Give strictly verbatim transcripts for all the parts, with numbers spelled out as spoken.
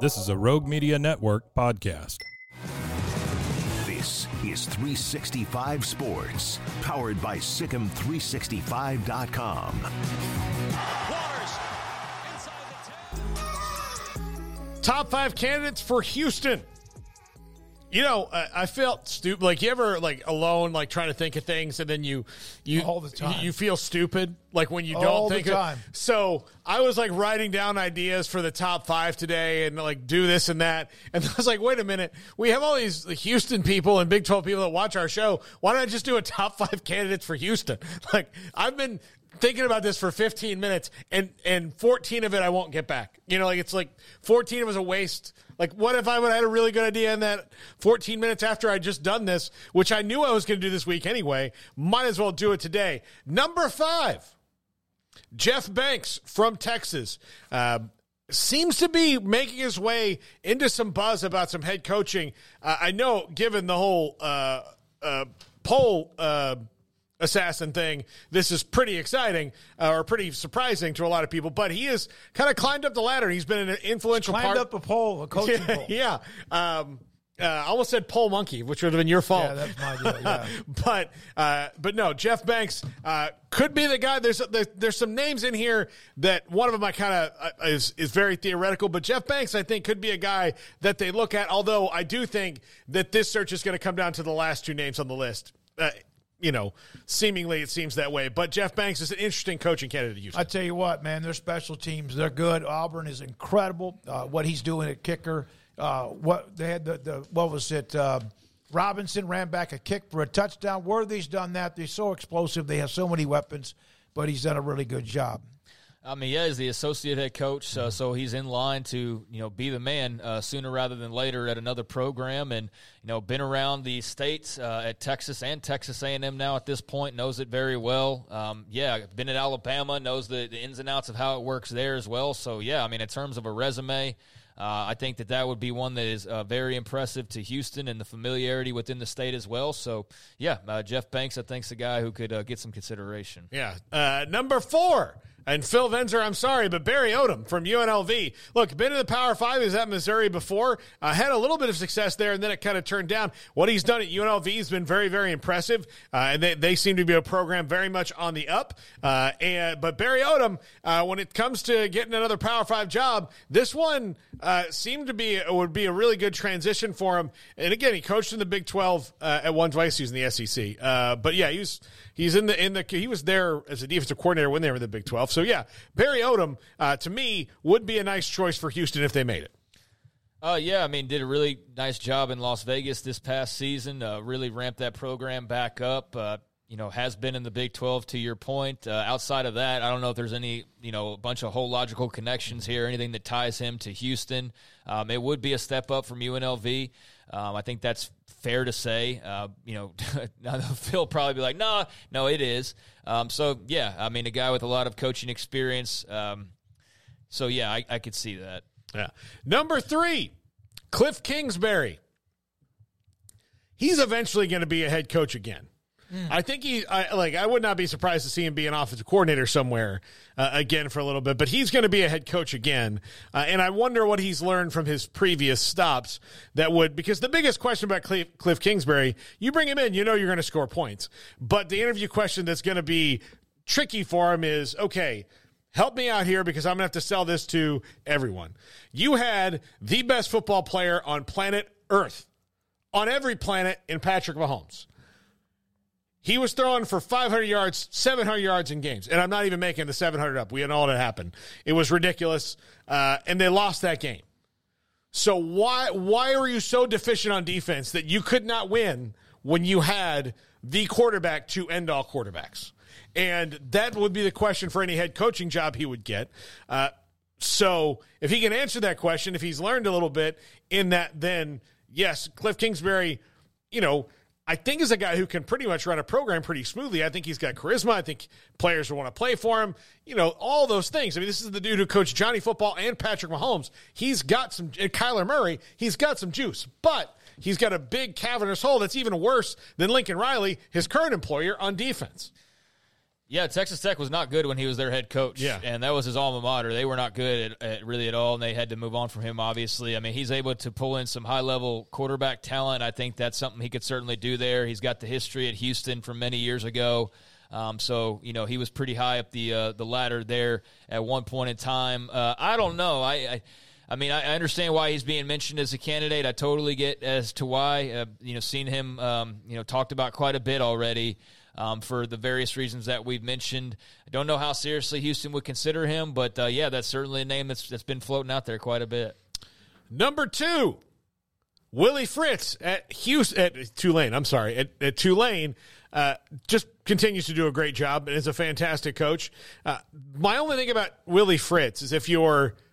This is a Rogue Media Network podcast. This is three sixty-five Sports, powered by Sikem three sixty-five dot com. Top five candidates for Houston. You know, I, I felt stupid. Like, you ever, like, alone, like, trying to think of things, and then you you, All the time. you, you feel stupid, like, when you don't All think the time. of So, I was, like, writing down ideas for the top five today and, like, do this and that. And I was like, wait a minute. We have all these Houston people and Big twelve people that watch our show. Why don't I just do a top five candidates for Houston? Like, I've been thinking about this for fifteen minutes, and, and fourteen of it I won't get back. You know, like, it's like fourteen was a waste. Like, what if I would have had a really good idea in that fourteen minutes after I just done this, which I knew I was going to do this week anyway? Might as well do it today. Number five, Jeff Banks from Texas. Uh, seems to be making his way into some buzz about some head coaching. Uh, I know, given the whole uh, uh, poll uh, assassin thing, this is pretty exciting uh, or pretty surprising to a lot of people, but he has kind of climbed up the ladder. He's been an influential part. Climbed up a pole, a coaching pole. Yeah. Um, uh, I almost said pole monkey, which would have been your fault. Yeah, that's my idea, yeah. But, uh, but no, Jeff Banks uh, could be the guy. There's there, there's some names in here that one of them I kind of uh, is, is very theoretical, but Jeff Banks, I think, could be a guy that they look at, although I do think that this search is going to come down to the last two names on the list. Uh, You know, seemingly it seems that way. But Jeff Banks is an interesting coaching candidate to use. I tell you what, man, their special teams, they're good. Auburn is incredible. Uh, what he's doing at kicker. Uh, what they had the, the what was it? Uh, Robinson ran back a kick for a touchdown. Worthy's done that. They're so explosive. They have so many weapons, but he's done a really good job. I mean, yeah, he's the associate head coach, uh, so he's in line to, you know, be the man uh, sooner rather than later at another program, and, you know, been around the states uh, at Texas and Texas A and M now at this point, knows it very well. Um, yeah, been at Alabama, knows the, the ins and outs of how it works there as well. So, yeah, I mean, in terms of a resume, uh, I think that that would be one that is uh, very impressive to Houston and the familiarity within the state as well. So, yeah, uh, Jeff Banks, I think, is a guy who could uh, get some consideration. Yeah. Uh, number four. And Phil Venzer, I'm sorry, but Barry Odom from U N L V. Look, been in the Power Five. He was at Missouri before. Uh, had a little bit of success there, and then it kind of turned down. What he's done at U N L V has been very, very impressive. Uh, and they, they seem to be a program very much on the up. Uh, and But Barry Odom, uh, when it comes to getting another Power Five job, this one uh, seemed to be would be a really good transition for him. And, again, he coached in the Big twelve uh, at one twice. He was in the S E C. Uh, but, yeah, he was, he's in the, in the – he was there as a defensive coordinator when they were in the Big twelve. So, yeah, Barry Odom, uh, to me, would be a nice choice for Houston if they made it. Uh, yeah, I mean, did a really nice job in Las Vegas this past season, uh, really ramped that program back up, uh, you know, has been in the Big twelve, to your point. Uh, outside of that, I don't know if there's any, you know, a bunch of whole logical connections here, anything that ties him to Houston. Um, it would be a step up from U N L V. Um, I think that's fair to say. Uh, you know, Phil probably be like, nah, no, it is. Um, so, yeah, I mean, a guy with a lot of coaching experience. Um, so, yeah, I, I could see that. Yeah. Number three, Cliff Kingsbury. He's eventually going to be a head coach again. Mm. I think he, I, like, I would not be surprised to see him be an offensive coordinator somewhere uh, again for a little bit, but he's going to be a head coach again. Uh, and I wonder what he's learned from his previous stops that would, because the biggest question about Cliff, Cliff Kingsbury, you bring him in, you know you're going to score points. But the interview question that's going to be tricky for him is, okay, help me out here because I'm going to have to sell this to everyone. You had the best football player on planet Earth, on every planet, in Patrick Mahomes. He was throwing for five hundred yards, seven hundred yards in games. And I'm not even making the seven hundred up. We had all that happened. It was ridiculous. Uh, and they lost that game. So why why were you so deficient on defense that you could not win when you had the quarterback to end all quarterbacks? And that would be the question for any head coaching job he would get. Uh, So if he can answer that question, if he's learned a little bit in that, then yes, Cliff Kingsbury, you know, I think is a guy who can pretty much run a program pretty smoothly. I think he's got charisma. I think players will want to play for him. You know, all those things. I mean, this is the dude who coached Johnny Football and Patrick Mahomes. He's got some, and Kyler Murray, he's got some juice. But he's got a big cavernous hole that's even worse than Lincoln Riley, his current employer, on defense. Yeah, Texas Tech was not good when he was their head coach. Yeah. And that was his alma mater. They were not good at, at really at all, and they had to move on from him, obviously. I mean, he's able to pull in some high-level quarterback talent. I think that's something he could certainly do there. He's got the history at Houston from many years ago. Um, so, you know, he was pretty high up the uh, the ladder there at one point in time. Uh, I don't know. I, I I mean, I understand why he's being mentioned as a candidate. I totally get as to why. Uh, you know, seen him, um, you know, talked about quite a bit already um, for the various reasons that we've mentioned. I don't know how seriously Houston would consider him, but, uh, yeah, that's certainly a name that's that's been floating out there quite a bit. Number two, Willie Fritz at Houston, at Tulane, I'm sorry, at, at Tulane, uh, just continues to do a great job and is a fantastic coach. Uh, my only thing about Willie Fritz is if you're –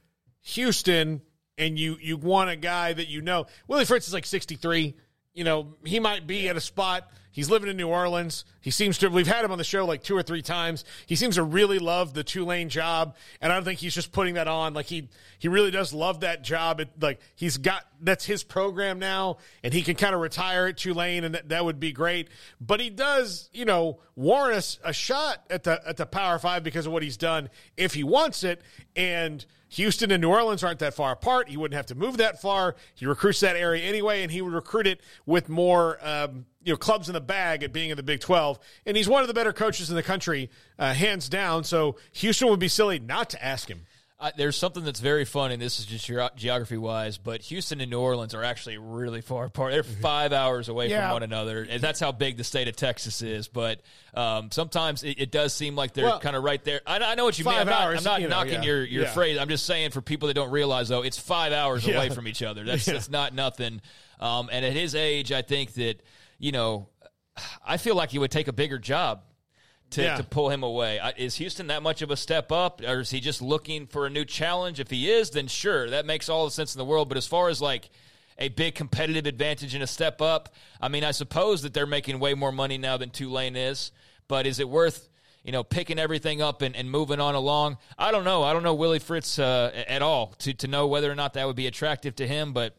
Houston, and you you want a guy that you know. Willie Fritz is like sixty-three. You know, he might be at a spot. He's living in New Orleans. He seems to – we've had him on the show like two or three times. He seems to really love the Tulane job, and I don't think he's just putting that on. Like, he he really does love that job. It, like, he's got – that's his program now, and he can kind of retire at Tulane, and that, that would be great. But he does, you know, warrant us a, a shot at the at the Power Five because of what he's done if he wants it, and – Houston and New Orleans aren't that far apart. He wouldn't have to move that far. He recruits that area anyway, and he would recruit it with more um, you know, clubs in the bag at being in the Big twelve. And he's one of the better coaches in the country, uh, hands down. So Houston would be silly not to ask him. Uh, there's something that's very funny, and this is just your, geography-wise, but Houston and New Orleans are actually really far apart. They're five hours away yeah. from one another, and that's how big the state of Texas is. But um, sometimes it, it does seem like they're well, kind of right there. I, I know what you mean. I'm hours, not, I'm not you know, knocking yeah. your, your yeah. phrase. I'm just saying for people that don't realize, though, it's five hours yeah. away from each other. That's, yeah. that's not nothing. Um, and at his age, I think that, you know, I feel like he would take a bigger job. To, yeah. to pull him away. Is Houston that much of a step up, or is he just looking for a new challenge? If he is, then sure, that makes all the sense in the world. But as far as like a big competitive advantage and a step up, I mean, I suppose that they're making way more money now than Tulane is, but is it worth, you know, picking everything up and, and moving on along? I don't know. I don't know Willie Fritz uh, at all to, to know whether or not that would be attractive to him, but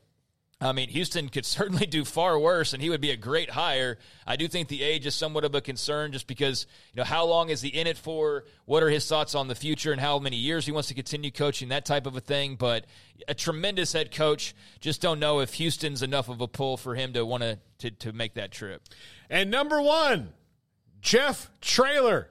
I mean, Houston could certainly do far worse, and he would be a great hire. I do think the age is somewhat of a concern just because, you know, how long is he in it for? What are his thoughts on the future and how many years he wants to continue coaching, that type of a thing? But a tremendous head coach. Just don't know if Houston's enough of a pull for him to want to to, to make that trip. And number one, Jeff Traylor.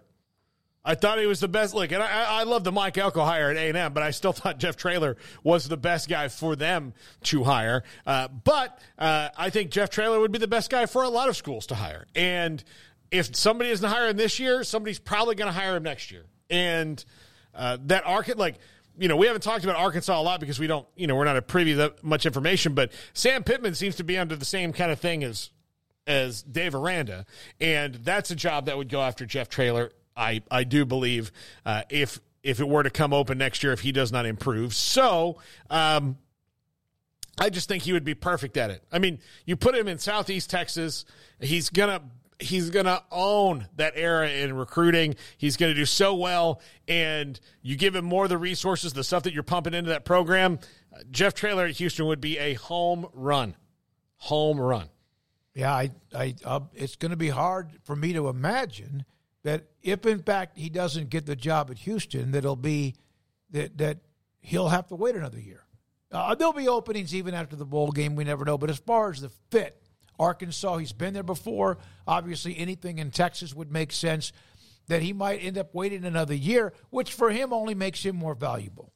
I thought he was the best. Look, and I, I love the Mike Elko hire at A and M, but I still thought Jeff Traylor was the best guy for them to hire. Uh, but uh, I think Jeff Traylor would be the best guy for a lot of schools to hire. And if somebody isn't hiring this year, somebody's probably going to hire him next year. And uh, that arc, like, you know, we haven't talked about Arkansas a lot because we don't, you know, we're not a privy to that much information. But Sam Pittman seems to be under the same kind of thing as as Dave Aranda, and that's a job that would go after Jeff Traylor. I, I do believe uh, if if it were to come open next year, if he does not improve. So um, I just think he would be perfect at it. I mean, you put him in Southeast Texas, he's gonna he's gonna own that era in recruiting. He's gonna do so well, and you give him more of the resources, the stuff that you're pumping into that program. Uh, Jeff Traylor at Houston would be a home run, home run. Yeah, I I uh, it's gonna be hard for me to imagine that if, in fact, he doesn't get the job at Houston, that it'll be that, that he'll have to wait another year. Uh, there'll be openings even after the bowl game. We never know. But as far as the fit, Arkansas, he's been there before. Obviously, anything in Texas would make sense, that he might end up waiting another year, which for him only makes him more valuable.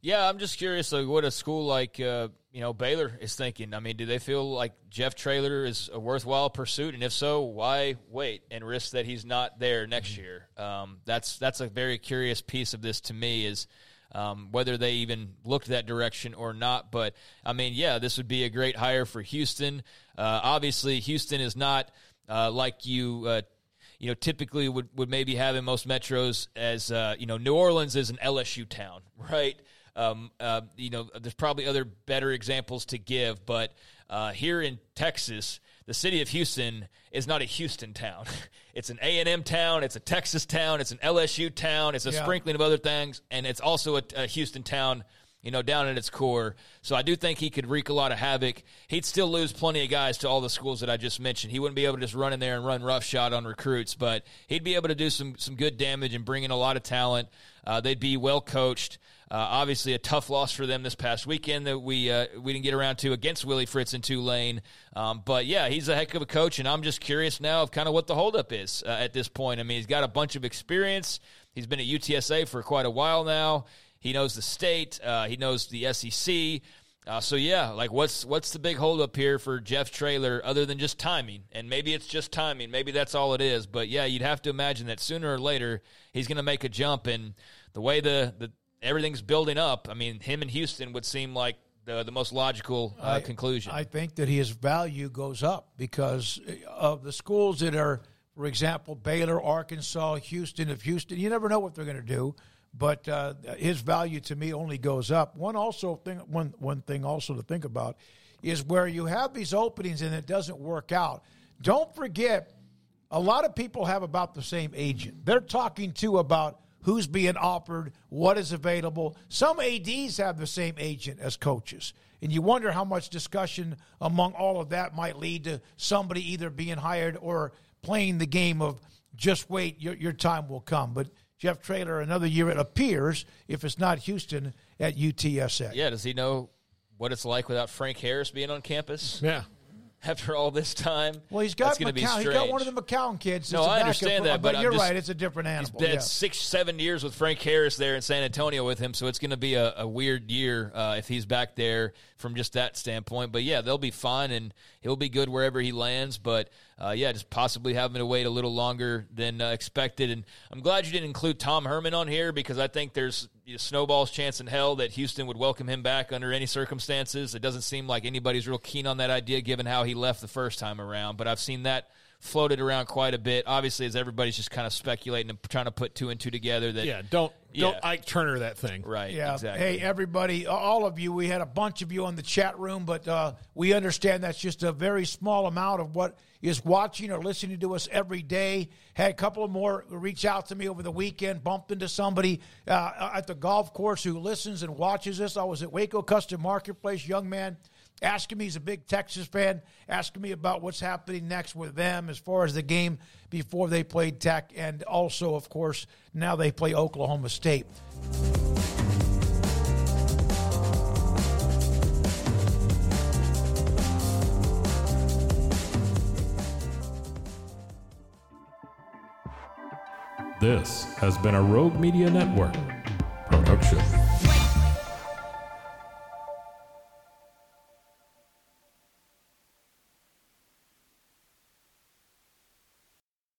Yeah, I'm just curious, like, what a school like uh, you know Baylor is thinking. I mean, do they feel like Jeff Traylor is a worthwhile pursuit? And if so, why wait and risk that he's not there next year? Um, that's that's a very curious piece of this to me is um, whether they even looked that direction or not. But, I mean, yeah, this would be a great hire for Houston. Uh, obviously, Houston is not uh, like you uh, – you know, typically would, would maybe have in most metros as, uh, you know, New Orleans is an L S U town, right? Um, uh, you know, there's probably other better examples to give, but uh, here in Texas, the city of Houston is not a Houston town. It's an A and M town. It's a Texas town. It's an L S U town. It's a yeah. sprinkling of other things, and it's also a, a Houston town, you know, down at its core. So I do think he could wreak a lot of havoc. He'd still lose plenty of guys to all the schools that I just mentioned. He wouldn't be able to just run in there and run roughshod on recruits, but he'd be able to do some some good damage and bring in a lot of talent. Uh, they'd be well coached. Uh, obviously, a tough loss for them this past weekend that we uh, we didn't get around to against Willie Fritz in Tulane. Um, but, yeah, he's a heck of a coach, and I'm just curious now of kind of what the holdup is uh, at this point. I mean, he's got a bunch of experience. He's been at U T S A for quite a while now. He knows the state. Uh, he knows the S E C. Uh, so, yeah, like what's what's the big holdup here for Jeff Traylor other than just timing? And maybe it's just timing. Maybe that's all it is. But, yeah, you'd have to imagine that sooner or later he's going to make a jump. And the way the, the – everything's building up. I mean, him in Houston would seem like the, the most logical uh, I, conclusion. I think that his value goes up because of the schools that are, for example, Baylor, Arkansas, Houston. If Houston, you never know what they're going to do, but uh, his value to me only goes up. One also thing, one one thing also to think about is where you have these openings and it doesn't work out. Don't forget, a lot of people have about the same agent. They're talking to about who's being offered, what is available. Some A Ds have the same agent as coaches, and you wonder how much discussion among all of that might lead to somebody either being hired or playing the game of just wait, your, your time will come. But Jeff Traylor, another year it appears, if it's not Houston, at U T S A. Yeah, does he know what it's like without Frank Harris being on campus? Yeah. After all this time, well, he's got McCown. He got one of the McCown kids. No, I understand that, but, but you're just, right. It's a different animal. He's been yeah. six, seven years with Frank Harris there in San Antonio with him, so it's going to be a, a weird year uh, if he's back there from just that standpoint. But yeah, they'll be fine, and he'll be good wherever he lands. But uh, yeah, just possibly having to wait a little longer than uh, expected. And I'm glad you didn't include Tom Herman on here because I think there's a snowball's chance in hell that Houston would welcome him back under any circumstances. It doesn't seem like anybody's real keen on that idea given how he left the first time around, but I've seen that floated around quite a bit. Obviously, as everybody's just kind of speculating and trying to put two and two together. That Yeah, don't yeah. don't Ike Turner that thing. Right, yeah. exactly. Hey, everybody, all of you, we had a bunch of you on the chat room, but uh, we understand that's just a very small amount of what is watching or listening to us every day. Had a couple of more reach out to me over the weekend, bumped into somebody uh, at the golf course who listens and watches us. I was at Waco Custom Marketplace, young man, asking me, he's a big Texas fan, asking me about what's happening next with them as far as the game before they played Tech, and also, of course, now they play Oklahoma State. This has been a Rogue Media Network production.